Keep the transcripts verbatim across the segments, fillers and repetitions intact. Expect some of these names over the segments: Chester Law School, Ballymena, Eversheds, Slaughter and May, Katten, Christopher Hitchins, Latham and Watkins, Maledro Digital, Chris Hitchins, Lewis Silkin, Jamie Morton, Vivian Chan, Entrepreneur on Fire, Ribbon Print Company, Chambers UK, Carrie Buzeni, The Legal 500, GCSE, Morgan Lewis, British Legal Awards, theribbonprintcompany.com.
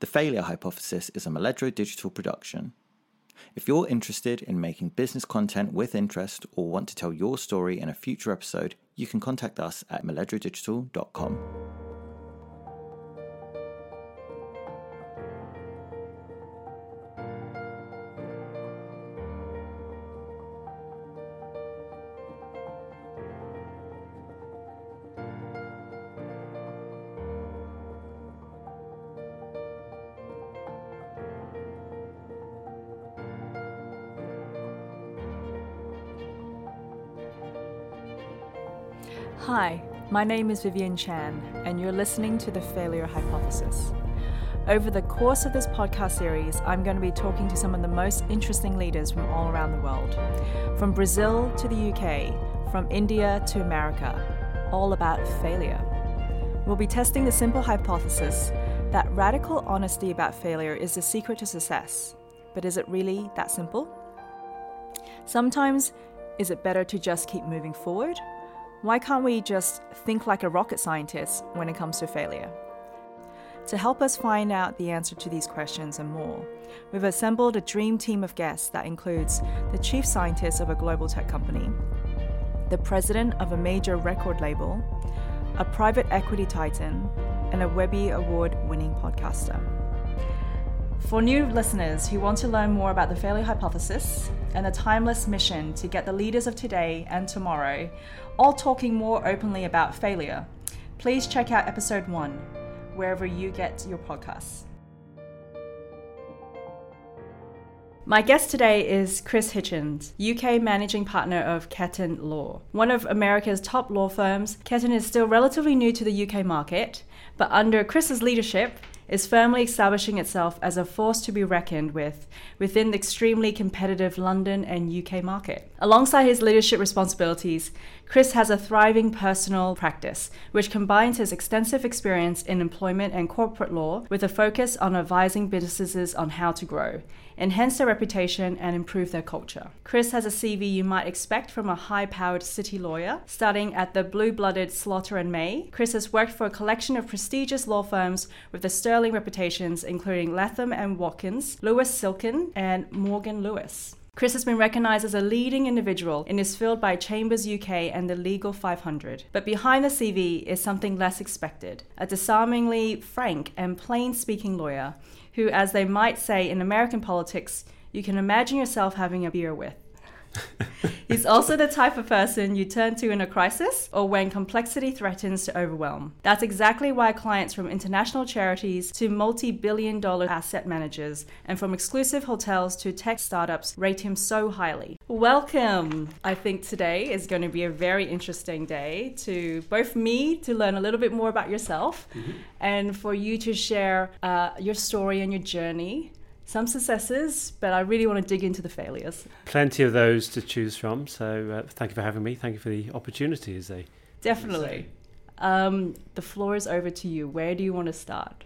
The Failure Hypothesis is a Maledro Digital production. If you're interested in making business content with interest or want to tell your story in a future episode, you can contact us at maledro digital dot com. Hi, my name is Vivian Chan, and you're listening to The Failure Hypothesis. Over the course of this podcast series, I'm going to be talking to some of the most interesting leaders from all around the world, from Brazil to the U K, from India to America, all about failure. We'll be testing the simple hypothesis that radical honesty about failure is the secret to success. But is it really that simple? Sometimes, is it better to just keep moving forward? Why can't we just think like a rocket scientist when it comes to failure? To help us find out the answer to these questions and more, we've assembled a dream team of guests that includes the chief scientist of a global tech company, the president of a major record label, a private equity titan, and a Webby Award-winning podcaster. For new listeners who want to learn more about the failure hypothesis and the timeless mission to get the leaders of today and tomorrow all talking more openly about failure, please check out episode one, wherever you get your podcasts. My guest today is Chris Hitchins, U K Managing Partner of Katten Law. One of America's top law firms, Katten is still relatively new to the U K market, but under Chris's leadership, is firmly establishing itself as a force to be reckoned with within the extremely competitive London and U K market. Alongside his leadership responsibilities, Chris has a thriving personal practice, which combines his extensive experience in employment and corporate law with a focus on advising businesses on how to grow, enhance their reputation, and improve their culture. Chris has a C V you might expect from a high-powered city lawyer. Starting at the blue-blooded Slaughter and May, Chris has worked for a collection of prestigious law firms with a sterling reputations, including Latham and Watkins, Lewis Silkin, and Morgan Lewis. Chris has been recognized as a leading individual in his field by Chambers U K and the Legal five hundred. But behind the C V is something less expected, a disarmingly frank and plain-speaking lawyer who, as they might say in American politics, you can imagine yourself having a beer with. He's also the type of person you turn to in a crisis or when complexity threatens to overwhelm. That's exactly why clients from international charities to multi-billion dollar asset managers and from exclusive hotels to tech startups rate him so highly. Welcome! I think today is going to be a very interesting day to both me to learn a little bit more about yourself mm-hmm. and for you to share uh, your story and your journey. Some successes, but I really want to dig into the failures. Plenty of those to choose from, so uh, thank you for having me. Thank you for the opportunity, as they Definitely. Um, the floor is over to you. Where do you want to start?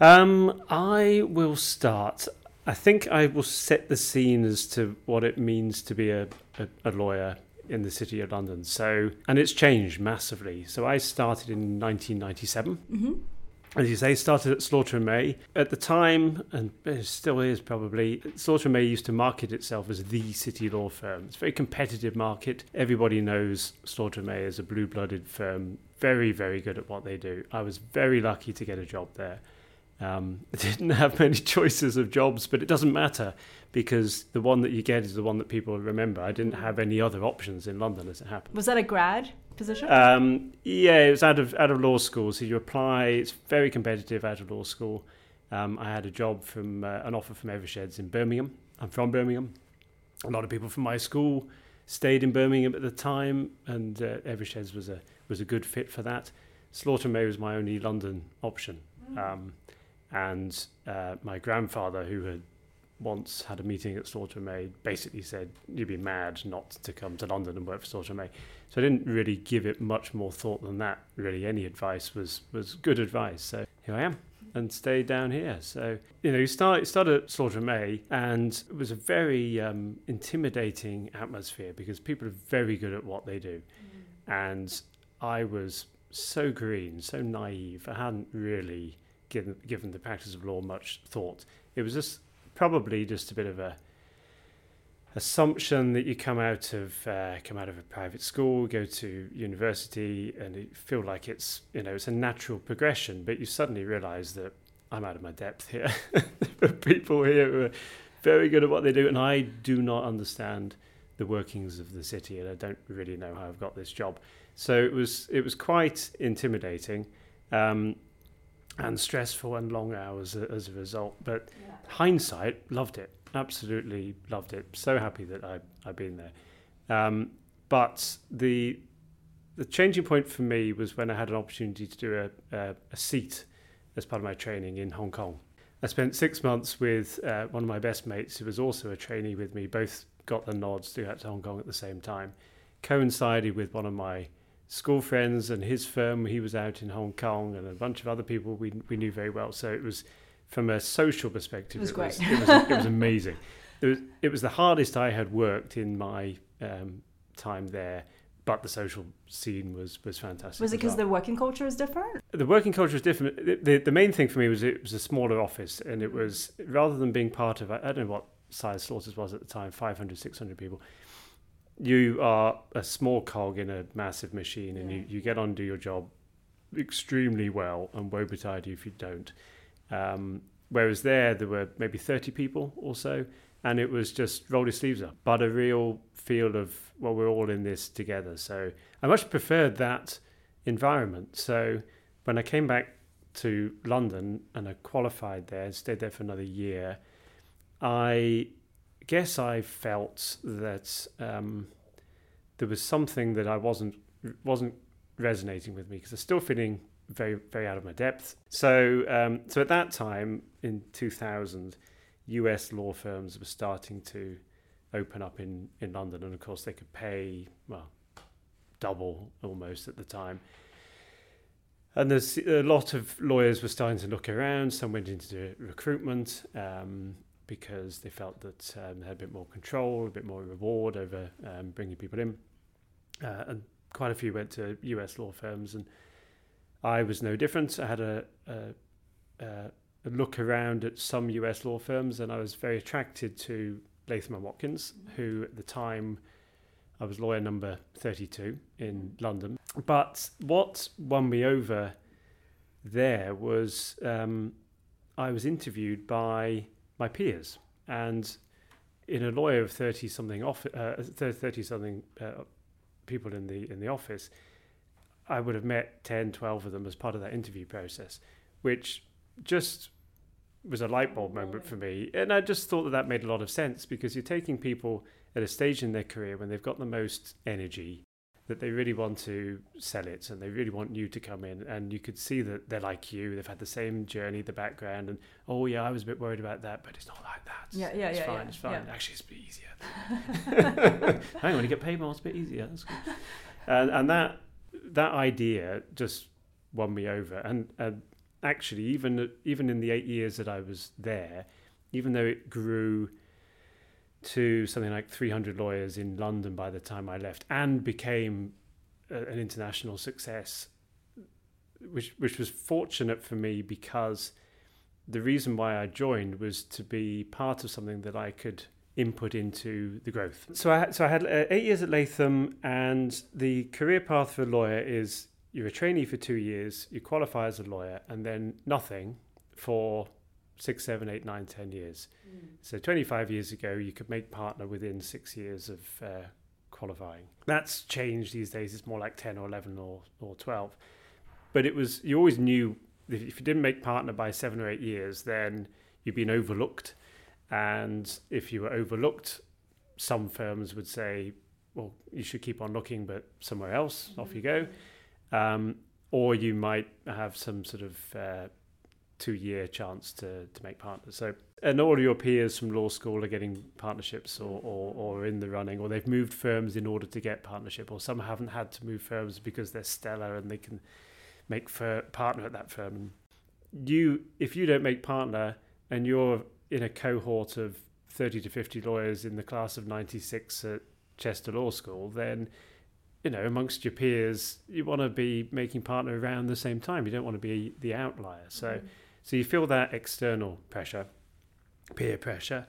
Um, I will start. I think I will set the scene as to what it means to be a, a, a lawyer in the City of London. So, and it's changed massively. So I started in nineteen ninety-seven. Mm-hmm. As you say, started at Slaughter and May. At the time, and it still is probably, Slaughter and May used to market itself as the city law firm. It's a very competitive market. Everybody knows Slaughter and May is a blue-blooded firm, very, very good at what they do. I was very lucky to get a job there. Um, I didn't have many choices of jobs, but it doesn't matter because the one that you get is the one that people remember. I didn't have any other options in London, as it happened. Was that a grad position? Um, yeah, it was out of out of law school. So you apply. It's very competitive out of law school. Um, I had a job from uh, an offer from Eversheds in Birmingham. I'm from Birmingham. A lot of people from my school stayed in Birmingham at the time, and uh, Eversheds was a was a good fit for that. Slaughter and May was my only London option. Mm. Um, And uh, my grandfather, who had once had a meeting at Slaughter and May, basically said, you'd be mad not to come to London and work for Slaughter and May. So I didn't really give it much more thought than that, really. Any advice was, was good advice. So here I am and stayed down here. So, you know, you start, started at Slaughter and May, and it was a very um, intimidating atmosphere because people are very good at what they do. Mm. And I was so green, so naive. I hadn't really given, given the practice of law much thought. It was just probably just a bit of a assumption that you come out of uh, come out of a private school, go to university, and you feel like it's, you know, it's a natural progression, but you suddenly realise that I'm out of my depth here. There are people here who are very good at what they do, and I do not understand the workings of the city, and I don't really know how I've got this job. So it was it was quite intimidating, um, and stressful, and long hours as a result. But yeah. Hindsight, loved it. Absolutely loved it. So happy that I I've been there. Um, but the the changing point for me was when I had an opportunity to do a a, a seat as part of my training in Hong Kong. I spent six months with uh, one of my best mates who was also a trainee with me. Both got the nods to go out to Hong Kong at the same time. Coincided with one of my school friends and his firm. He was out in Hong Kong, and a bunch of other people we we knew very well. So it was, from a social perspective, it was it great. Was, it, was, it was amazing. It was it was the hardest I had worked in my um, time there, but the social scene was was fantastic. Was it because well. the working culture is different? The working culture is different. The, the, the main thing for me was it was a smaller office, and it was, rather than being part of, I, I don't know what size Slaughters was at the time, five hundred, six hundred people. You are a small cog in a massive machine, and yeah. you, you get on, do your job extremely well, and woe betide you if you don't. Um, whereas there, there were maybe thirty people or so, and it was just roll your sleeves up, but a real feel of, well, we're all in this together. So I much preferred that environment. So when I came back to London and I qualified there, stayed there for another year, I guess I felt that um, there was something that I wasn't wasn't resonating with me, because I was still feeling very, very out of my depth. So um, so at that time, in two thousand, U S law firms were starting to open up in, in London, and of course they could pay, well, double almost at the time. And there's a lot of lawyers were starting to look around. Some went into recruitment um, because they felt that um, they had a bit more control, a bit more reward over um, bringing people in. Uh, and quite a few went to U S law firms, and I was no different. I had a, a, a look around at some U S law firms, and I was very attracted to Latham and Watkins, who at the time I was lawyer number thirty-two in London. But what won me over there was um, I was interviewed by my peers, and in a lawyer of thirty-something off, uh, thirty-something uh, people in the in the office, I would have met ten, twelve of them as part of that interview process, which just was a light bulb moment for me. And I just thought that that made a lot of sense, because you're taking people at a stage in their career when they've got the most energy, that they really want to sell it, and they really want you to come in, and you could see that they're like you, they've had the same journey, the background, and oh yeah, I was a bit worried about that, but it's not like that. It's, yeah, yeah, it's yeah, fine, yeah, it's fine. Yeah. Actually, it's a bit easier. Hang on, you get paid more, it's a bit easier. That's cool. And, and that that idea just won me over, and uh, actually, even even in the eight years that I was there, even though it grew to something like three hundred lawyers in London by the time I left, and became a, an international success, which which was fortunate for me, because the reason why I joined was to be part of something that I could input into the growth. So I, so I had uh, eight years at Latham, and the career path for a lawyer is you're a trainee for two years, you qualify as a lawyer, and then nothing for six, seven, eight, nine, ten years. Mm. So twenty-five years ago, you could make partner within six years of uh, qualifying. That's changed these days. It's more like ten or eleven or, or twelve. But it was, you always knew that if you didn't make partner by seven or eight years, then you'd been overlooked. And if you were overlooked, some firms would say, well, you should keep on looking, but somewhere else, mm-hmm. off you go. Um, or you might have some sort of uh, two-year chance to, to make partners. So, and all of your peers from law school are getting partnerships, or, or, or in the running, or they've moved firms in order to get partnership, or some haven't had to move firms because they're stellar and they can make fir- partner at that firm. You, if you don't make partner and you're in a cohort of thirty to fifty lawyers in the class of ninety-six at Chester Law School, then, you know, amongst your peers, you want to be making partner around the same time. You don't want to be the outlier. So, mm-hmm. So you feel that external pressure, peer pressure.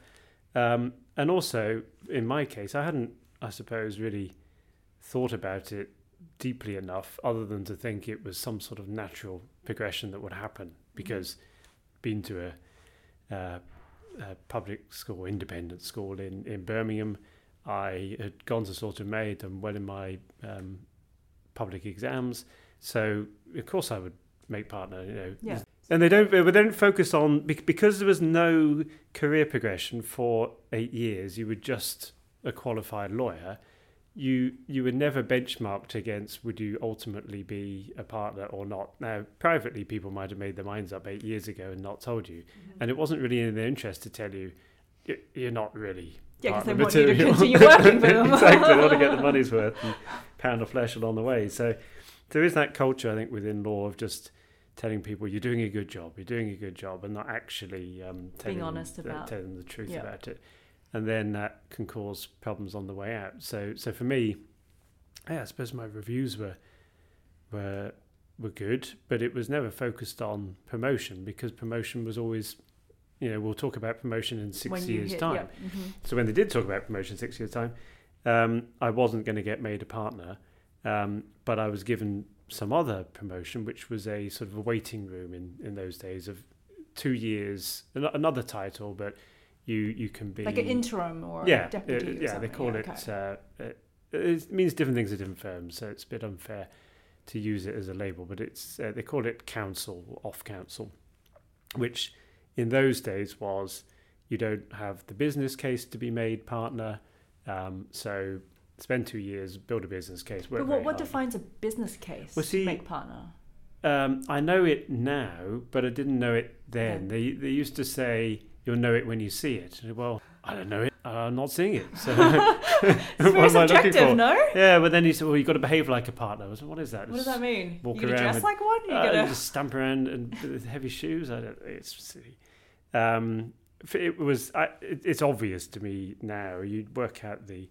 Um, and also, in my case, I hadn't, I suppose, really thought about it deeply enough, other than to think it was some sort of natural progression that would happen, because being to a, uh, a public school, independent school in, in Birmingham, I had gone to Slaughter and May and done well in my um, public exams. So, of course, I would make partner, you know. Yeah. And they don't, they don't focus on, because there was no career progression for eight years, you were just a qualified lawyer. You you were never benchmarked against would you ultimately be a partner or not. Now, privately, people might have made their minds up eight years ago and not told you. Mm-hmm. And it wasn't really in their interest to tell you, you're not really yeah, partner material. Yeah, because they want you to continue working for them. Exactly, they want to get the money's worth and pound of flesh along the way. So there is that culture, I think, within law of just telling people you're doing a good job, you're doing a good job, and not actually um, telling, Being honest them, about. Uh, telling the truth yeah. about it. And then that can cause problems on the way out. So, so for me, yeah, I suppose my reviews were were were good, but it was never focused on promotion, because promotion was always, you know, we'll talk about promotion in six when years' hit, time. Yeah. Mm-hmm. So when they did talk about promotion six years' time, um, I wasn't going to get made a partner, um, but I was given some other promotion, which was a sort of a waiting room in, in those days of two years, another title, but. You you can be like an interim or yeah, a deputy. It, or yeah, something. They call yeah, it. Okay. Uh, it, it means different things at different firms, so it's a bit unfair to use it as a label. But it's uh, they call it counsel or off counsel, which in those days was you don't have the business case to be made partner, um, so spend two years build a business case. But what, what defines a business case well, see, to make partner? Um, I know it now, but I didn't know it then. Yeah. They they used to say. You'll know it when you see it. Well, I don't know it. I'm not seeing it. So it's very subjective, no? Yeah, but then he said, well, you've got to behave like a partner. I was like, what is that? What does that mean? Walk you around. Dress and, like one? You uh, gotta... Just stamp around and with heavy shoes. I don't. It's silly. Um, it was. I, it, it's obvious to me now. You work out the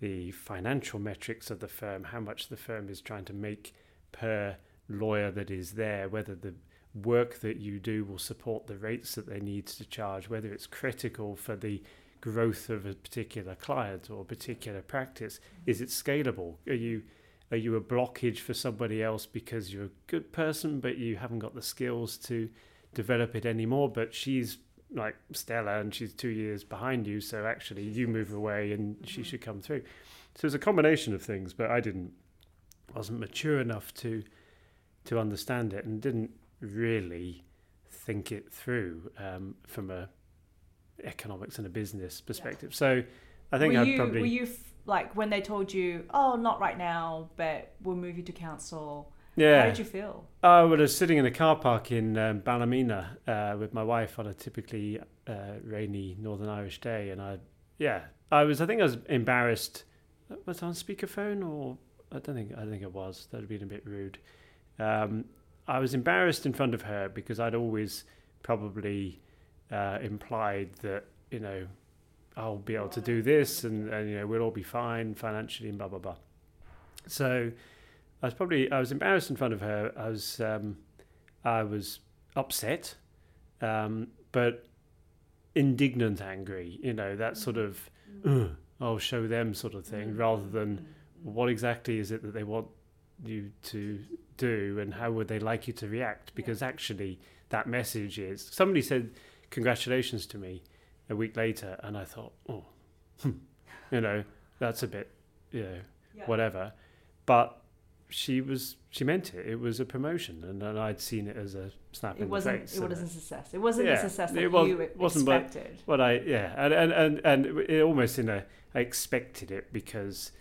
the financial metrics of the firm, how much the firm is trying to make per lawyer that is there, whether the work that you do will support the rates that they need to charge, whether it's critical for the growth of a particular client or a particular practice. Is it scalable? Are you are you a blockage for somebody else because you're a good person but you haven't got the skills to develop it anymore, but she's like Stella and she's two years behind you, so actually you move away and mm-hmm. she should come through. So it's a combination of things, but I didn't wasn't mature enough to to understand it and didn't really think it through um, from a economics and a business perspective. Yeah. So I think I'd probably... Were you, f- like, when they told you, oh, not right now, but we'll move you to council, yeah. how did you feel? I was sitting in a car park in um, Ballymena uh, with my wife on a typically uh, rainy Northern Irish day, and I, yeah, I was, I think I was embarrassed. Was I on speakerphone or... I don't think, I don't think it was. That would have been a bit rude. Um I was embarrassed in front of her because I'd always probably uh, implied that, you know, I'll be able to do this and, and, you know, we'll all be fine financially and blah, blah, blah. So I was probably, I was embarrassed in front of her. I was, um, I was upset, um, but indignant, angry, you know, that sort of, I'll show them sort of thing, rather than what exactly is it that they want you to do and how would they like you to react, because yeah. actually that message is somebody said congratulations to me a week later and I thought oh you know that's a bit you know yeah. whatever, but she was she meant it it was a promotion and, and I'd seen it as a snap it in wasn't, the face it wasn't a success it wasn't yeah, a success that it was, you wasn't expected what, what I yeah and and, and, and it almost in a I expected it because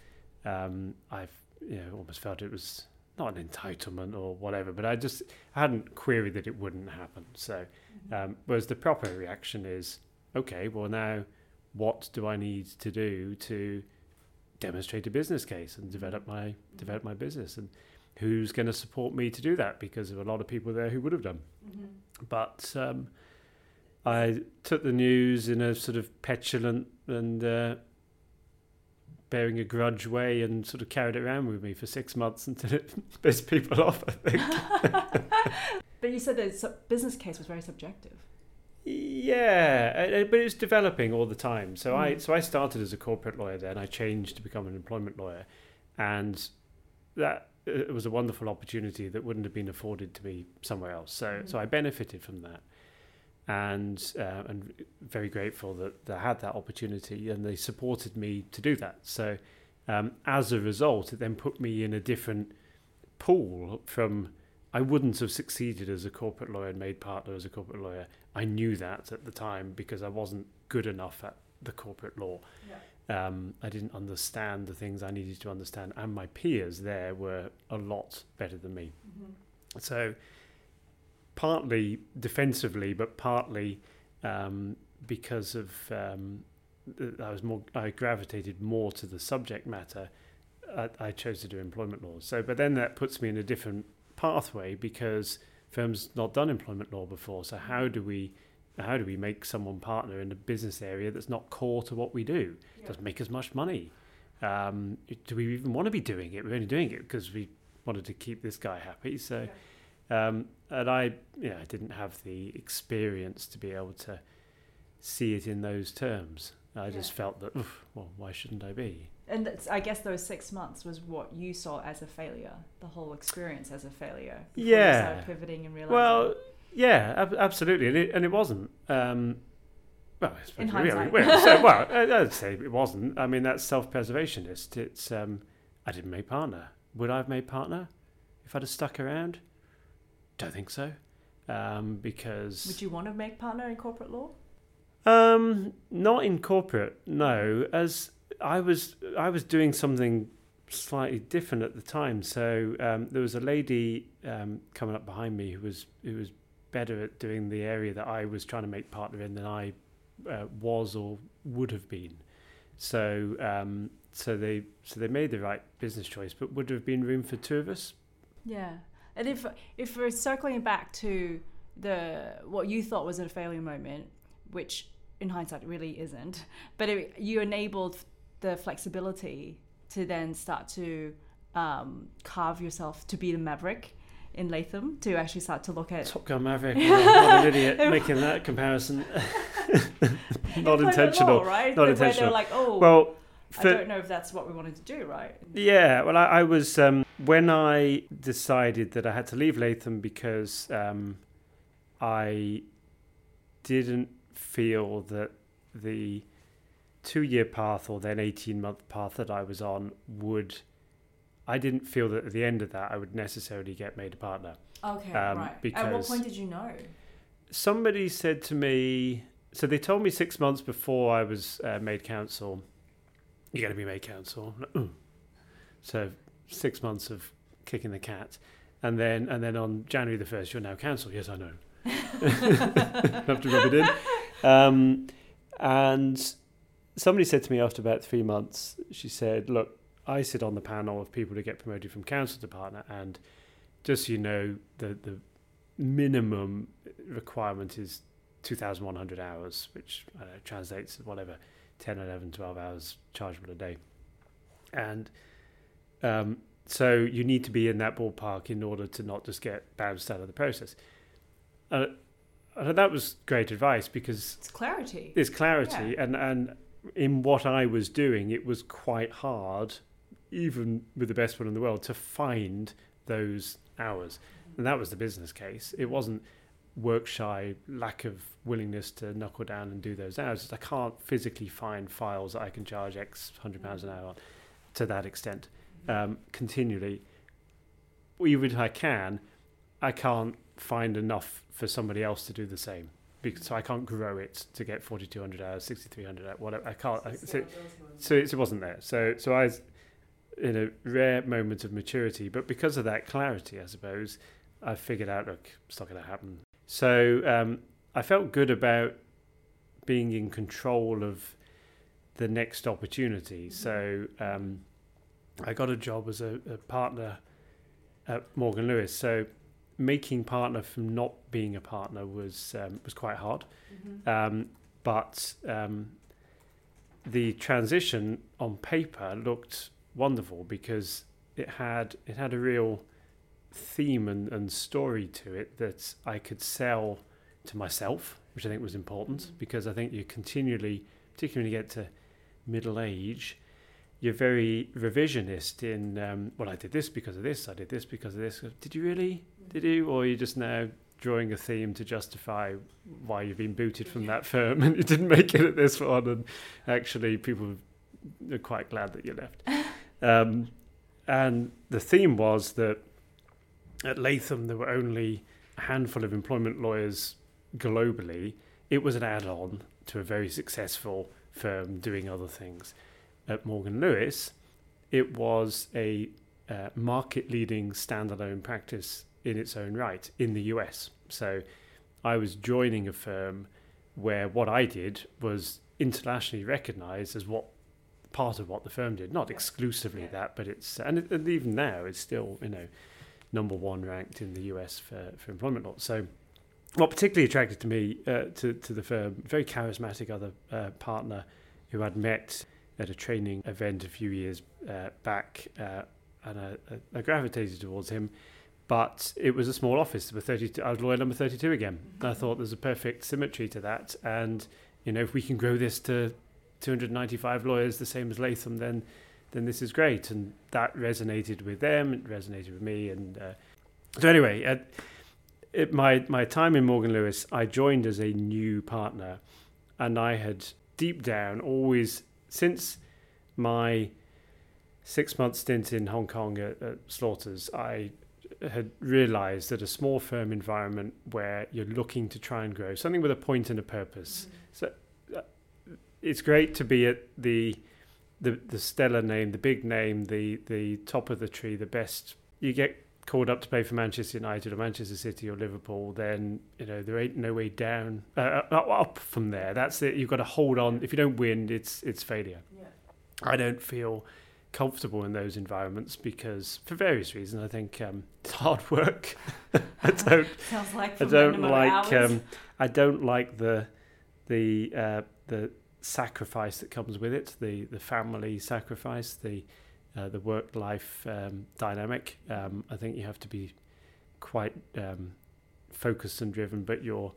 um, I've you know almost felt it was not an entitlement or whatever, but I just I hadn't queried that it wouldn't happen. So, um, whereas the proper reaction is, okay, well now, what do I need to do to demonstrate a business case and develop my develop my business, and who's going to support me to do that? Because there were a lot of people there who would have done, mm-hmm. but um, I took the news in a sort of petulant and. Uh, bearing a grudge way and sort of carried it around with me for six months until it pissed people off, I think. But you said the su- business case was very subjective. Yeah, but it's developing all the time. So mm. I so I started as a corporate lawyer then. I changed to become an employment lawyer. And that it was a wonderful opportunity that wouldn't have been afforded to me somewhere else. So mm. so I benefited from that. And uh, and very grateful that they had that opportunity and they supported me to do that. So um, as a result, it then put me in a different pool from... I wouldn't have succeeded as a corporate lawyer and made partner as a corporate lawyer. I knew that at the time because I wasn't good enough at the corporate law. Yeah. Um, I didn't understand the things I needed to understand, and my peers there were a lot better than me. Mm-hmm. So partly defensively, but partly um, because of um, I was more I gravitated more to the subject matter. I, I chose to do employment law. So, but then that puts me in a different pathway because firms not done employment law before. So how do we how do we make someone partner in a business area that's not core to what we do? Yeah. Doesn't make as much money. Um, do we even want to be doing it? We're only doing it because we wanted to keep this guy happy. So, yeah. um, and I you know, I didn't have the experience to be able to see it in those terms. I yeah. just felt that, oof, well, why shouldn't I be? And that's, I guess those six months was what you saw as a failure, the whole experience as a failure. Yeah. You started pivoting and realizing. Well, yeah, ab- absolutely. And it, and it wasn't. Um, well, it's in hindsight. Really, well, so, well, I'd say it wasn't. I mean, that's self-preservationist. It's, um, I didn't make partner. Would I have made partner if I'd have stuck around? Don't think so. Um, because... Would you want to make partner in corporate law? Um, not in corporate, no. As... I was I was doing something slightly different at the time. So um, there was a lady um, coming up behind me who was who was better at doing the area that I was trying to make partner in than I uh, was or would have been. So um, so they so they made the right business choice, but would there have been room for two of us? Yeah, and if if we're circling back to the what you thought was a failure moment, which in hindsight really isn't, but it, you enabled the flexibility to then start to um, carve yourself to be the maverick in Latham, to actually start to look at... Top Gun Maverick, what an idiot making that comparison. Not intentional. Law, right? Not intentional. They were like, oh, well, for... I don't know if that's what we wanted to do, right? Yeah, well, I, I was... Um, when I decided that I had to leave Latham because um, I didn't feel that the... two-year path or then eighteen-month path that I was on would, I didn't feel that at the end of that I would necessarily get made a partner. Okay, um, right. Because at what point did you know? Somebody said to me, so they told me six months before I was uh, made counsel, you're going to be made counsel. So six months of kicking the cat. And then and then on January the first, you're now counsel. Yes, I know. Have to rub it in. Um, and... Somebody said to me after about three months, she said, look, I sit on the panel of people who get promoted from counsel to partner, and just so you know, the, the minimum requirement is two thousand one hundred hours, which I don't know, translates to whatever, ten, eleven, twelve hours chargeable a day. And um, so you need to be in that ballpark in order to not just get bounced out of the process. Uh, and that was great advice because... It's clarity. It's clarity, yeah. and and... in what I was doing, it was quite hard, even with the best one in the world, to find those hours. And that was the business case. It wasn't work shy, lack of willingness to knuckle down and do those hours. I can't physically find files that I can charge X hundred pounds an hour on to that extent um, continually. Even if I can, I can't find enough for somebody else to do the same. Because so I can't grow it to get forty-two hundred hours, sixty-three hundred, whatever. I can't. I, so, so it wasn't there. So, so I was in a rare moment of maturity, but because of that clarity, I suppose, I figured out, look, it's not going to happen. So um, I felt good about being in control of the next opportunity. So um, I got a job as a, a partner at Morgan Lewis. So making partner from not being a partner was um, was quite hard, mm-hmm. um, but um, the transition on paper looked wonderful because it had it had a real theme and, and story to it that I could sell to myself, which I think was important, because I think you continually, particularly when you get to middle age, you're very revisionist in, um, well, I did this because of this, I did this because of this. Did you really? Did you? Or you're just now drawing a theme to justify why you've been booted from that firm and you didn't make it at this one, and actually people are quite glad that you left. Um, and the theme was that at Latham there were only a handful of employment lawyers globally. It was an add-on to a very successful firm doing other things. At Morgan Lewis, it was a uh, market-leading standalone practice in its own right in the U S. So I was joining a firm where what I did was internationally recognized as what part of what the firm did, not exclusively yeah. that, but it's, and, it, and even now it's still, you know, number one ranked in the U S for, for employment law. So what particularly attracted to me, uh, to, to the firm, very charismatic other uh, partner who I'd met at a training event a few years uh, back, uh, and I, I gravitated towards him. But it was a small office. There were thirty-two, I was lawyer number thirty-two again. Mm-hmm. I thought there's a perfect symmetry to that. And, you know, if we can grow this to two hundred ninety-five lawyers, the same as Latham, then then this is great. And that resonated with them. It resonated with me. And uh, so anyway, at it, my, my time in Morgan Lewis, I joined as a new partner. And I had deep down always, since my six-month stint in Hong Kong at, at Slaughter's, I had realized that a small firm environment where you're looking to try and grow something with a point and a purpose. Mm-hmm. So uh, it's great to be at the, the the stellar name, the big name, the the top of the tree, the best. You get called up to play for Manchester United or Manchester City or Liverpool, then you know there ain't no way down uh, up from there. That's it. You've got to hold on. If you don't win, it's it's failure. Yeah. I don't feel comfortable in those environments because, for various reasons, I think um, it's hard work. I don't. Sounds like I don't like. Um, I don't like the the uh, the sacrifice that comes with it. The the family sacrifice. The uh, the work life um, dynamic. Um, I think you have to be quite um, focused and driven, but your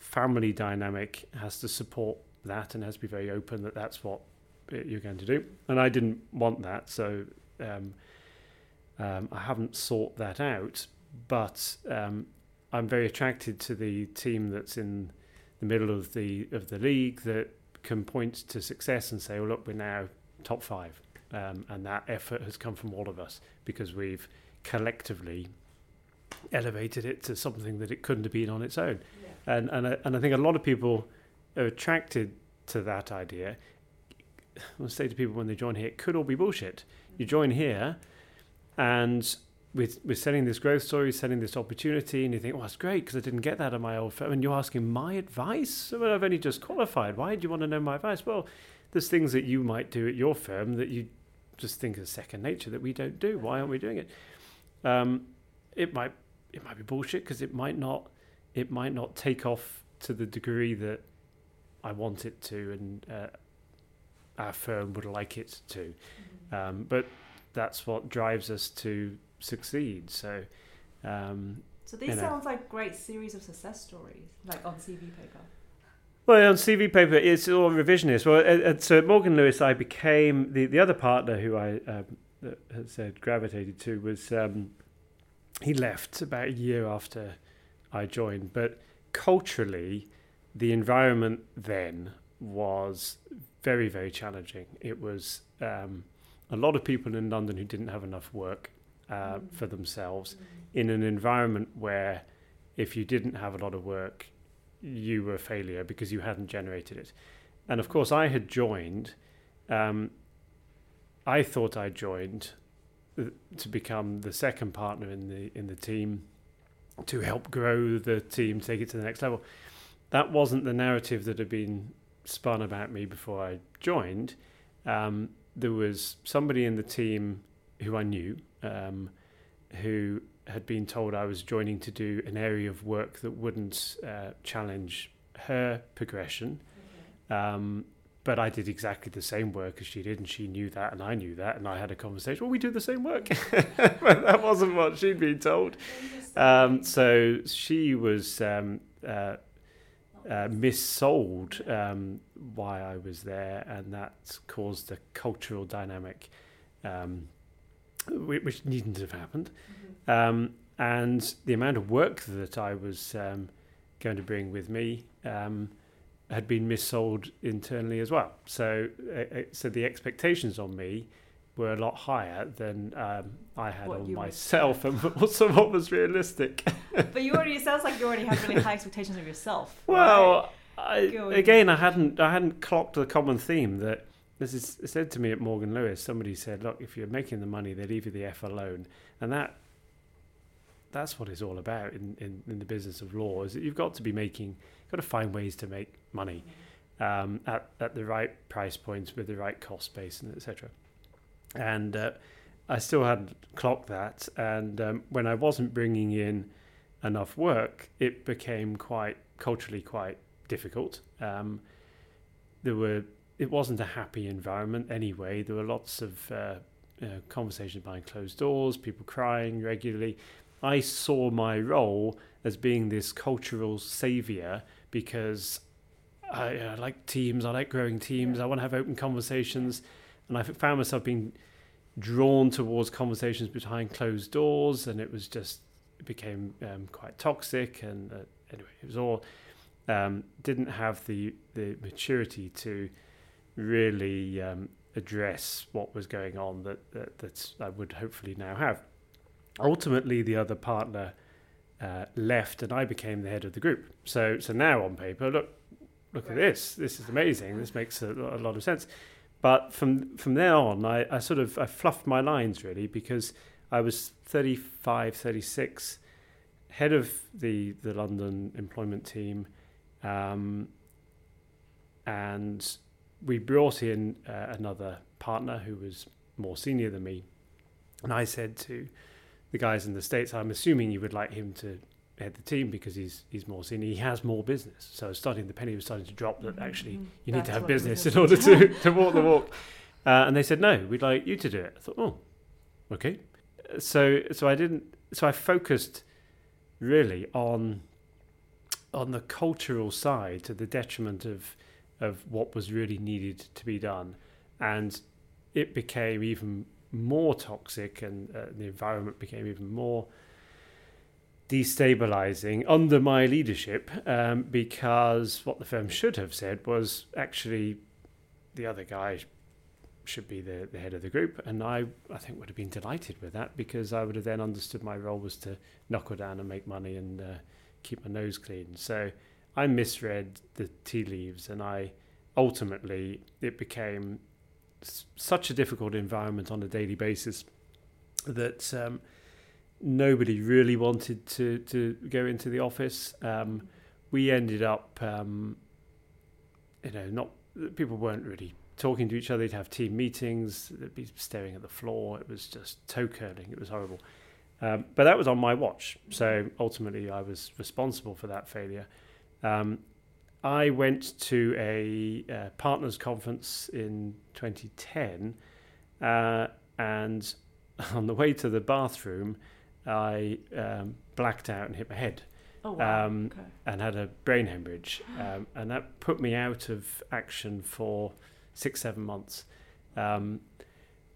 family dynamic has to support that and has to be very open that that's what you're going to do, and I didn't want that, so um, um, I haven't sought that out. But um, I'm very attracted to the team that's in the middle of the of the league that can point to success and say, "Well, look, we're now top five," um, and that effort has come from all of us because we've collectively elevated it to something that it couldn't have been on its own. Yeah. And and I, and I think a lot of people are attracted to that idea. I'll say to people when they join here, it could all be bullshit. You join here and we're, we're selling this growth story, selling this opportunity, and you think, well, that's great because I didn't get that at my old firm. And you're asking my advice? Well, I've only just qualified. Why do you want to know my advice? Well, there's things that you might do at your firm that you just think is second nature that we don't do. Why aren't we doing it? Um, it might it might be bullshit because it might not it might not take off to the degree that I want it to, and uh, our firm would like it to, um, but that's what drives us to succeed. So, um, so these you know. sounds like great series of success stories, like on C V paper. Well, on C V paper, it's all revisionist. Well, and, and so at Morgan Lewis, I became the, the other partner who I um, had said gravitated to was um, he left about a year after I joined, but culturally, the environment then was very, very challenging. It was um, a lot of people in London who didn't have enough work uh, mm-hmm. for themselves mm-hmm. in an environment where if you didn't have a lot of work, you were a failure because you hadn't generated it. And of course, I had joined, um, I thought I joined to become the second partner in the in the team, to help grow the team, take it to the next level. That wasn't the narrative that had been spun about me before I joined. Um, there was somebody in the team who I knew um, who had been told I was joining to do an area of work that wouldn't uh, challenge her progression, mm-hmm. um, But I did exactly the same work as she did, and she knew that, and I knew that, and I had a conversation. Well, we do the same work. But that wasn't what she'd been told. Um, so she was um, uh, uh, missold um, why I was there, and that caused a cultural dynamic, um, which needn't have happened. Mm-hmm. Um, and the amount of work that I was um, going to bring with me um had been missold internally as well. So uh, so the expectations on me were a lot higher than um, I had what on myself and also what was realistic. But you already, it sounds like you already had really high expectations of yourself. Well, right? I, again, I hadn't I hadn't clocked the common theme that this is said to me at Morgan Lewis. Somebody said, look, if you're making the money, they leave you the F alone. And that that's what it's all about in, in, in the business of law, is that you've got to be making... got to find ways to make money um, at at the right price points with the right cost base and et cetera. And uh, I still hadn't clocked that. And um, when I wasn't bringing in enough work, it became quite culturally quite difficult. Um, there were it wasn't a happy environment anyway. There were lots of uh, you know, conversations behind closed doors, people crying regularly. I saw my role as being this cultural savior. Because I, I like teams, I like growing teams, yeah. I want to have open conversations. And I found myself being drawn towards conversations behind closed doors, and it was just, it became um, quite toxic. And uh, anyway, it was all, um, didn't have the, the maturity to really um, address what was going on that, that that's, I would hopefully now have. Ultimately, the other partner Uh, left, and I became the head of the group. So, so now on paper, look, look right. at this. This is amazing. This makes a, a lot of sense. But from from there on, I, I sort of I fluffed my lines really, because I was thirty-five, thirty-six, head of the the London employment team, um, and we brought in uh, another partner who was more senior than me, and I said to the guys in the States, I'm assuming you would like him to head the team because he's he's more senior. He has more business. So starting the penny was starting to drop that actually mm-hmm. you That's need to have business in order to, to walk the walk. Uh, and they said, no, we'd like you to do it. I thought, oh, okay. So so I didn't. So I focused really on on the cultural side to the detriment of of what was really needed to be done, and it became even more toxic, and uh, the environment became even more destabilizing under my leadership, um, because what the firm should have said was, actually, the other guy should be the, the head of the group. And I, I think would have been delighted with that, because I would have then understood my role was to knuckle down and make money and uh, keep my nose clean. So I misread the tea leaves, and I ultimately, it became such a difficult environment on a daily basis that um, nobody really wanted to, to go into the office. Um, we ended up, um, you know, not people weren't really talking to each other. They'd have team meetings. They'd be staring at the floor. It was just toe curling. It was horrible. Um, but that was on my watch. So ultimately, I was responsible for that failure. Um, I went to a uh, partners conference in twenty ten, uh, and on the way to the bathroom, I um, blacked out and hit my head. Oh, wow. um, okay. And had a brain hemorrhage. Um, and that put me out of action for six, seven months. Um,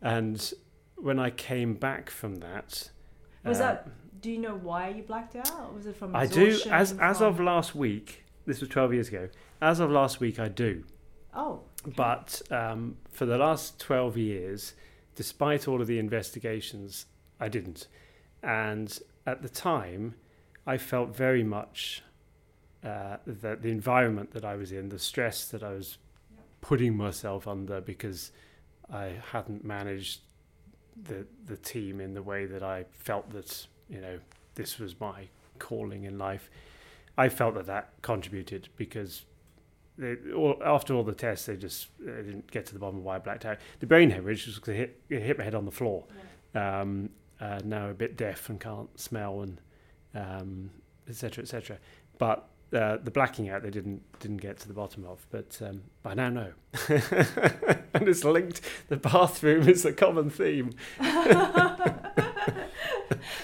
and when I came back from that... Was uh, that... Do you know why you blacked out? Was it from exhaustion? I do. As, from... as of last week... This was twelve years ago. As of last week, I do. Oh. Okay. But um, for the last twelve years, despite all of the investigations, I didn't. And at the time, I felt very much uh, that the environment that I was in, the stress that I was putting myself under because I hadn't managed the the team in the way that I felt that, you know, this was my calling in life. I felt that that contributed, because they, all, after all the tests, they just they didn't get to the bottom of why I blacked out. The brain hemorrhage was because it, it hit my head on the floor. Yeah. Um, uh, now a bit deaf and can't smell, and um, et cetera, et cetera. But uh, the blacking out they didn't didn't get to the bottom of, but um, I now know. And it's linked. The bathroom is the common theme.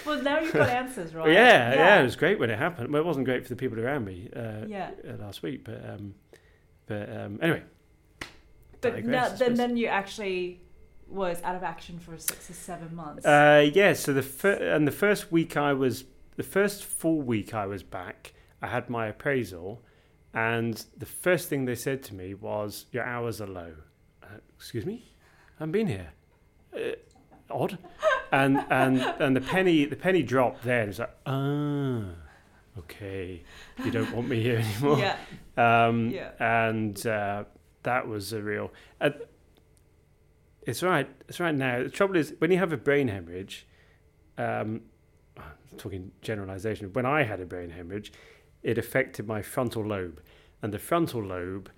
Well, now you've got answers, right? Yeah, yeah, yeah. It was great when it happened. Well, it wasn't great for the people around me uh, yeah. last week, but um, but um, anyway. But no, then, then you actually was out of action for six or seven months. Uh, yeah. So the fir- and the first week I was the first full week I was back. I had my appraisal, and the first thing they said to me was, "Your hours are low." Uh, excuse me, I haven't been here. Uh, odd. And and and the penny the penny dropped there. It's like, ah, okay, you don't want me here anymore. Yeah. Um, yeah. And uh, that was a real. Uh, it's right. It's right now. The trouble is when you have a brain hemorrhage. Um, I'm talking generalization. When I had a brain hemorrhage, it affected my frontal lobe, and the frontal lobe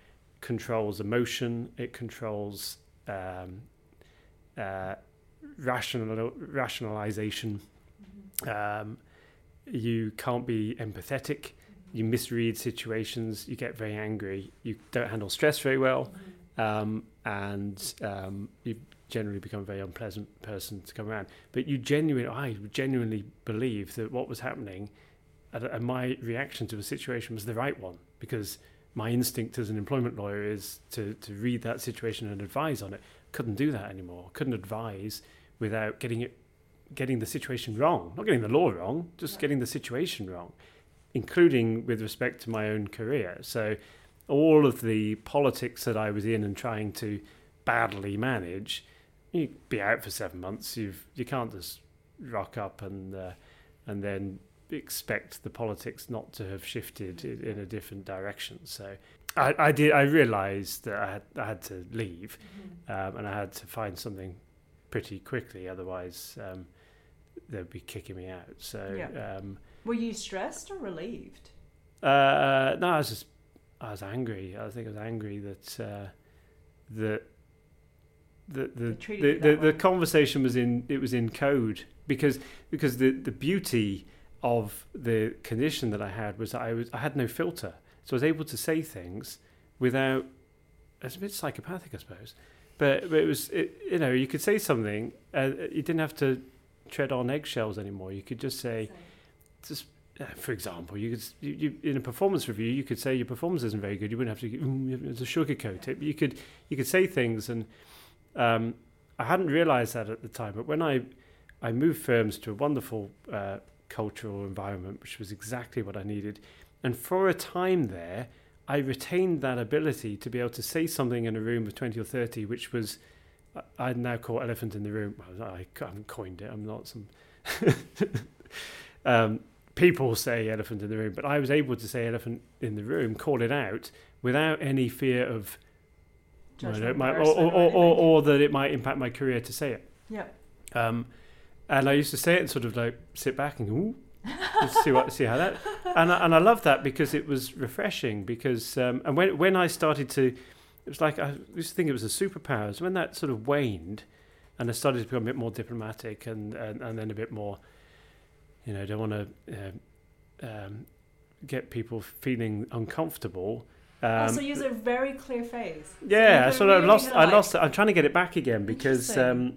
controls emotion. It controls um, uh, rational rationalization. Mm-hmm. Um, you can't be empathetic. Mm-hmm. You misread situations. You get very angry. You don't handle stress very well. Mm-hmm. Um, and um, you generally become a very unpleasant person to come around. But you genuinely, I genuinely believe that what was happening and my reaction to the situation was the right one, because my instinct as an employment lawyer is to, to read that situation and advise on it. Couldn't do that anymore. Couldn't advise without getting it, getting the situation wrong. Not getting the law wrong, just getting the situation wrong, including with respect to my own career. So all of the politics that I was in and trying to badly manage, you'd be out for seven months. You've you can't just rock up and uh, and then expect the politics not to have shifted in, in a different direction. So I, I did. I realised that I had I had to leave, um, and I had to find something pretty quickly. Otherwise, um, they'd be kicking me out. So yeah. um, were you stressed or relieved? Uh, no, I was just. I was angry. I think I was angry that uh, that the the the, the, the conversation was in it was in code because because the, the beauty of the condition that I had was that I was I had no filter, so I was able to say things without. It's a bit psychopathic, I suppose, but, but it was it, you know you could say something. Uh, you didn't have to tread on eggshells anymore. You could just say, just. For example, you could you, you, in a performance review, you could say your performance isn't very good. You wouldn't have to mm, it's a sugarcoat it. You could you could say things, and um, I hadn't realised that at the time. But when I I moved firms to a wonderful uh, cultural environment, which was exactly what I needed, and for a time there, I retained that ability to be able to say something in a room of twenty or thirty, which was I now call elephant in the room. I haven't coined it. I'm not some. um, People say elephant in the room, but I was able to say elephant in the room, call it out without any fear of, you know, my, or, or, or, or, or that it might impact my career to say it. Yeah. Um, and I used to say it and sort of like sit back and go, ooh, let's see what, see how that. And I, and I loved that because it was refreshing. Because um, and when when I started to, it was like I used to think it was a superpower. So when that sort of waned, and I started to become a bit more diplomatic and and, and then a bit more. You know, don't want to uh, um, get people feeling uncomfortable. Um, oh, so use a very clear phase. Yeah, so I sort of lost. I like, lost it. I'm trying to get it back again because um,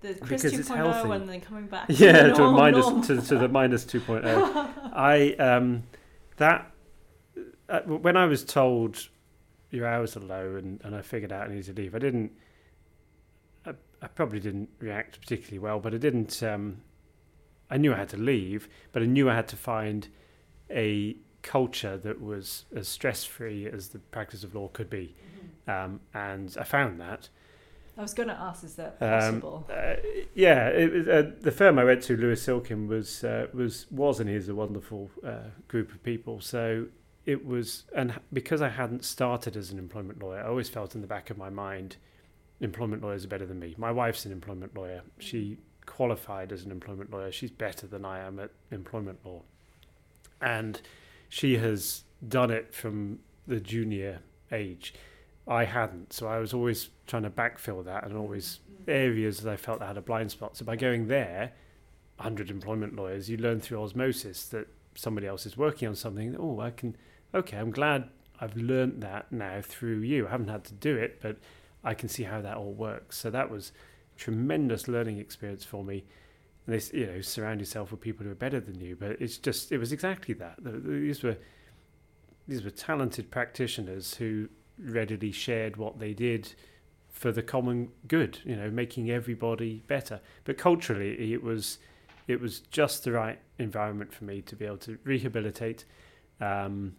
the because it's healthy. And then coming back. Yeah, to a minus to, to the minus two point oh. I um, that uh, when I was told your hours are low and, and I figured out I needed to leave. I didn't. I, I probably didn't react particularly well, but I didn't. Um, I knew I had to leave, but I knew I had to find a culture that was as stress-free as the practice of law could be. Mm-hmm. Um, and I found that. I was going to ask, is that possible? Um, uh, yeah, it, uh, the firm I went to, Lewis Silkin, was, uh, was, was and is a wonderful uh, group of people. So it was, and because I hadn't started as an employment lawyer, I always felt in the back of my mind, employment lawyers are better than me. My wife's an employment lawyer. She qualified as an employment lawyer. She's better than I am at employment law, and she has done it from the junior age. I hadn't, so I was always trying to backfill that, and always areas that I felt I had a blind spot. So by going there, one hundred employment lawyers, you learn through osmosis that somebody else is working on something. Oh, I can okay, I'm glad I've learned that now through you. I haven't had to do it, but I can see how that all works. So that was a tremendous learning experience for me. And this, you know, surround yourself with people who are better than you. But it's just, it was exactly that. These were these were talented practitioners who readily shared what they did for the common good, you know, making everybody better. But culturally, it was it was just the right environment for me to be able to rehabilitate. Um,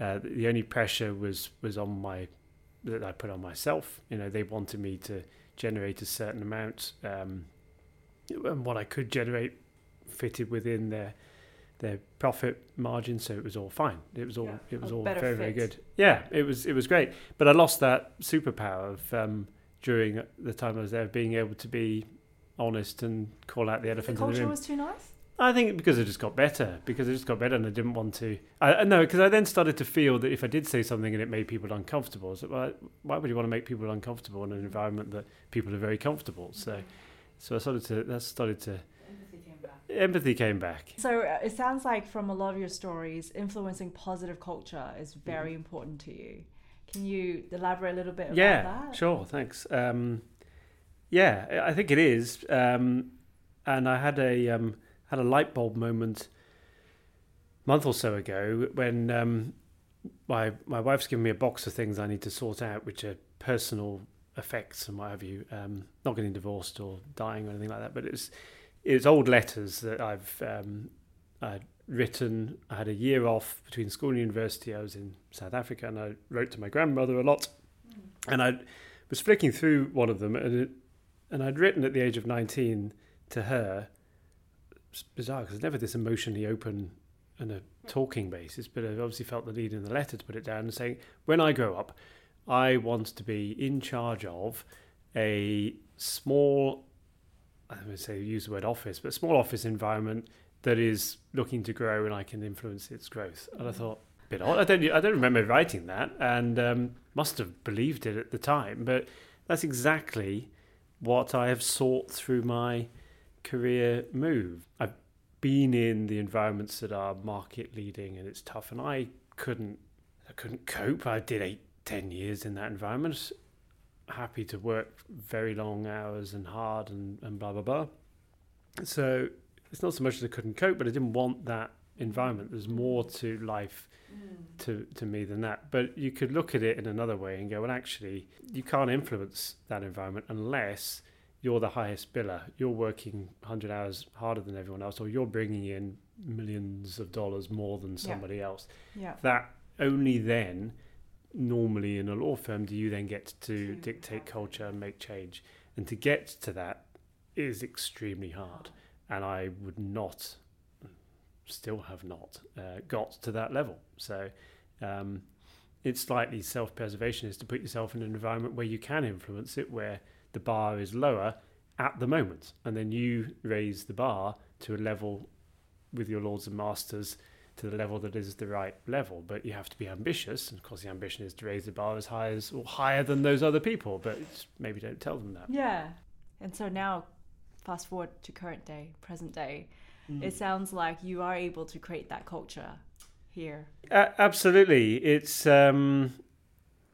uh, the only pressure was was on my that I put on myself. You know, they wanted me to generate a certain amount, um, and what I could generate fitted within their their profit margin. So it was all fine. It was all yeah, it was all very fit. very good. Yeah, it was it was great. But I lost that superpower of um, during the time I was there, of being able to be honest and call out the elephant the in the room. The culture was too nice? I think because it just got better, because it just got better and I didn't want to... I No, because I then started to feel that if I did say something and it made people uncomfortable, I was like, well, why would you want to make people uncomfortable in an environment that people are very comfortable? So so I started to... That started to... Empathy came back. Empathy came back. So it sounds like from a lot of your stories, influencing positive culture is very mm-hmm. important to you. Can you elaborate a little bit yeah, about that? Yeah, sure, thanks. Um, yeah, I think it is. Um, and I had a... Um, had a light bulb moment a month or so ago when um, my my wife's given me a box of things I need to sort out, which are personal effects and what have you, um, not getting divorced or dying or anything like that, but it's it's old letters that I've um, I'd written. I had a year off between school and university. I was in South Africa and I wrote to my grandmother a lot, mm. and I was flicking through one of them and it, and I'd written at the age of nineteen to her. It's bizarre because it's never this emotionally open and a talking basis, but I obviously felt the need in the letter to put it down and saying, when I grow up, I want to be in charge of a small, I don't want to say use the word office, but a small office environment that is looking to grow and I can influence its growth. And I thought, a bit odd. I don't, I don't remember writing that and um, must have believed it at the time, but that's exactly what I have sought through my career move. I've been in the environments that are market leading and it's tough and I couldn't I couldn't cope. I did eight, ten years in that environment. Happy to work very long hours and hard and, and blah blah blah. So it's not so much that I couldn't cope, but I didn't want that environment. There's more to life mm. to, to me than that. But you could look at it in another way and go, well actually you can't influence that environment unless you're the highest biller, you're working one hundred hours harder than everyone else, or you're bringing in millions of dollars more than somebody yeah. else. Yeah. That only then, normally in a law firm, do you then get to dictate culture and make change. And to get to that is extremely hard. And I would not, still have not, uh, got to that level. So um, it's slightly self-preservation is to put yourself in an environment where you can influence it, where the bar is lower at the moment. And then you raise the bar to a level with your lords and masters to the level that is the right level. But you have to be ambitious. And of course, the ambition is to raise the bar as high as or higher than those other people. But maybe don't tell them that. Yeah. And so now, fast forward to current day, present day, mm. it sounds like you are able to create that culture here. Uh, absolutely. It's, um,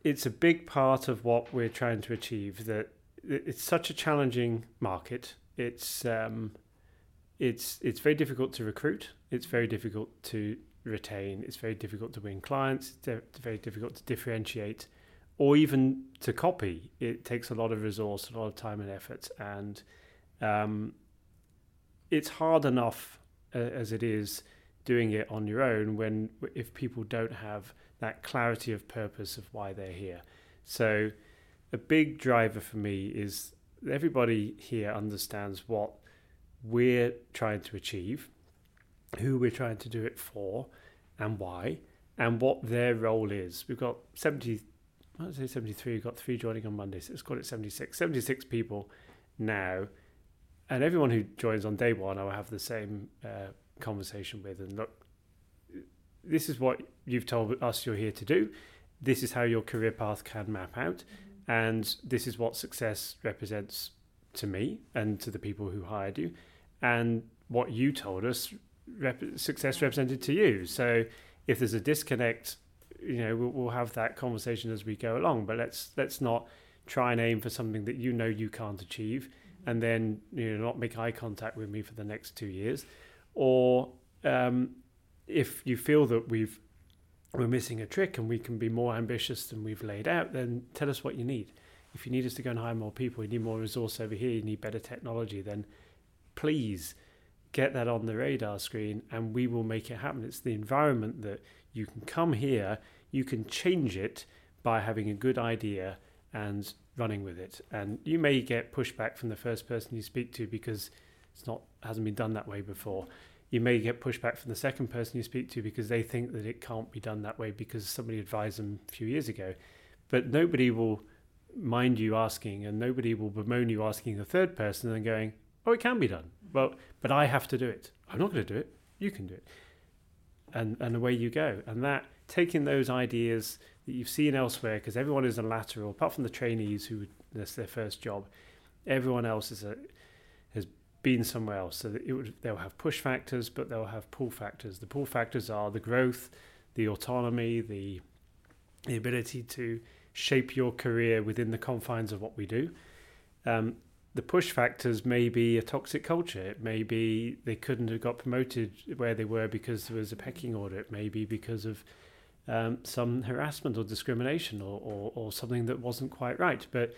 it's a big part of what we're trying to achieve, that it's such a challenging market. It's um, it's it's very difficult to recruit. It's very difficult to retain. It's very difficult to win clients. It's very difficult to differentiate or even to copy. It takes a lot of resource, a lot of time and effort. And um, it's hard enough uh, as it is doing it on your own when if people don't have that clarity of purpose of why they're here. So a big driver for me is everybody here understands what we're trying to achieve, who we're trying to do it for, and why, and what their role is. We've got seventy, I would say seventy-three, we've got three joining on Monday, so let's call it seventy-six. seventy-six people now, and everyone who joins on day one I will have the same uh, conversation with, and look, this is what you've told us you're here to do, this is how your career path can map out, and this is what success represents to me and to the people who hired you. And what you told us, rep- success represented to you. So if there's a disconnect, you know, we'll, we'll have that conversation as we go along. But let's let's not try and aim for something that you know you can't achieve, and then, you know, not make eye contact with me for the next two years. Or um, if you feel that we've we're missing a trick and we can be more ambitious than we've laid out, then tell us what you need. If you need us to go and hire more people, you need more resource over here, you need better technology, then please get that on the radar screen and we will make it happen. It's the environment that you can come here, you can change it by having a good idea and running with it. And you may get pushback from the first person you speak to because it's not hasn't been done that way before. You may get pushback from the second person you speak to because they think that it can't be done that way because somebody advised them a few years ago. But nobody will mind you asking, and nobody will bemoan you asking the third person and going, oh, it can be done. Well, but I have to do it. I'm not going to do it. You can do it. And and away you go. And that, taking those ideas that you've seen elsewhere, because everyone is a lateral, apart from the trainees who, that's their first job, everyone else is a, has been somewhere else. So that it would, they'll have push factors, but they'll have pull factors. The pull factors are the growth, the autonomy, the the ability to shape your career within the confines of what we do. Um, the push factors may be a toxic culture. It may be they couldn't have got promoted where they were because there was a pecking order. It may be because of um, some harassment or discrimination or, or, or something that wasn't quite right. But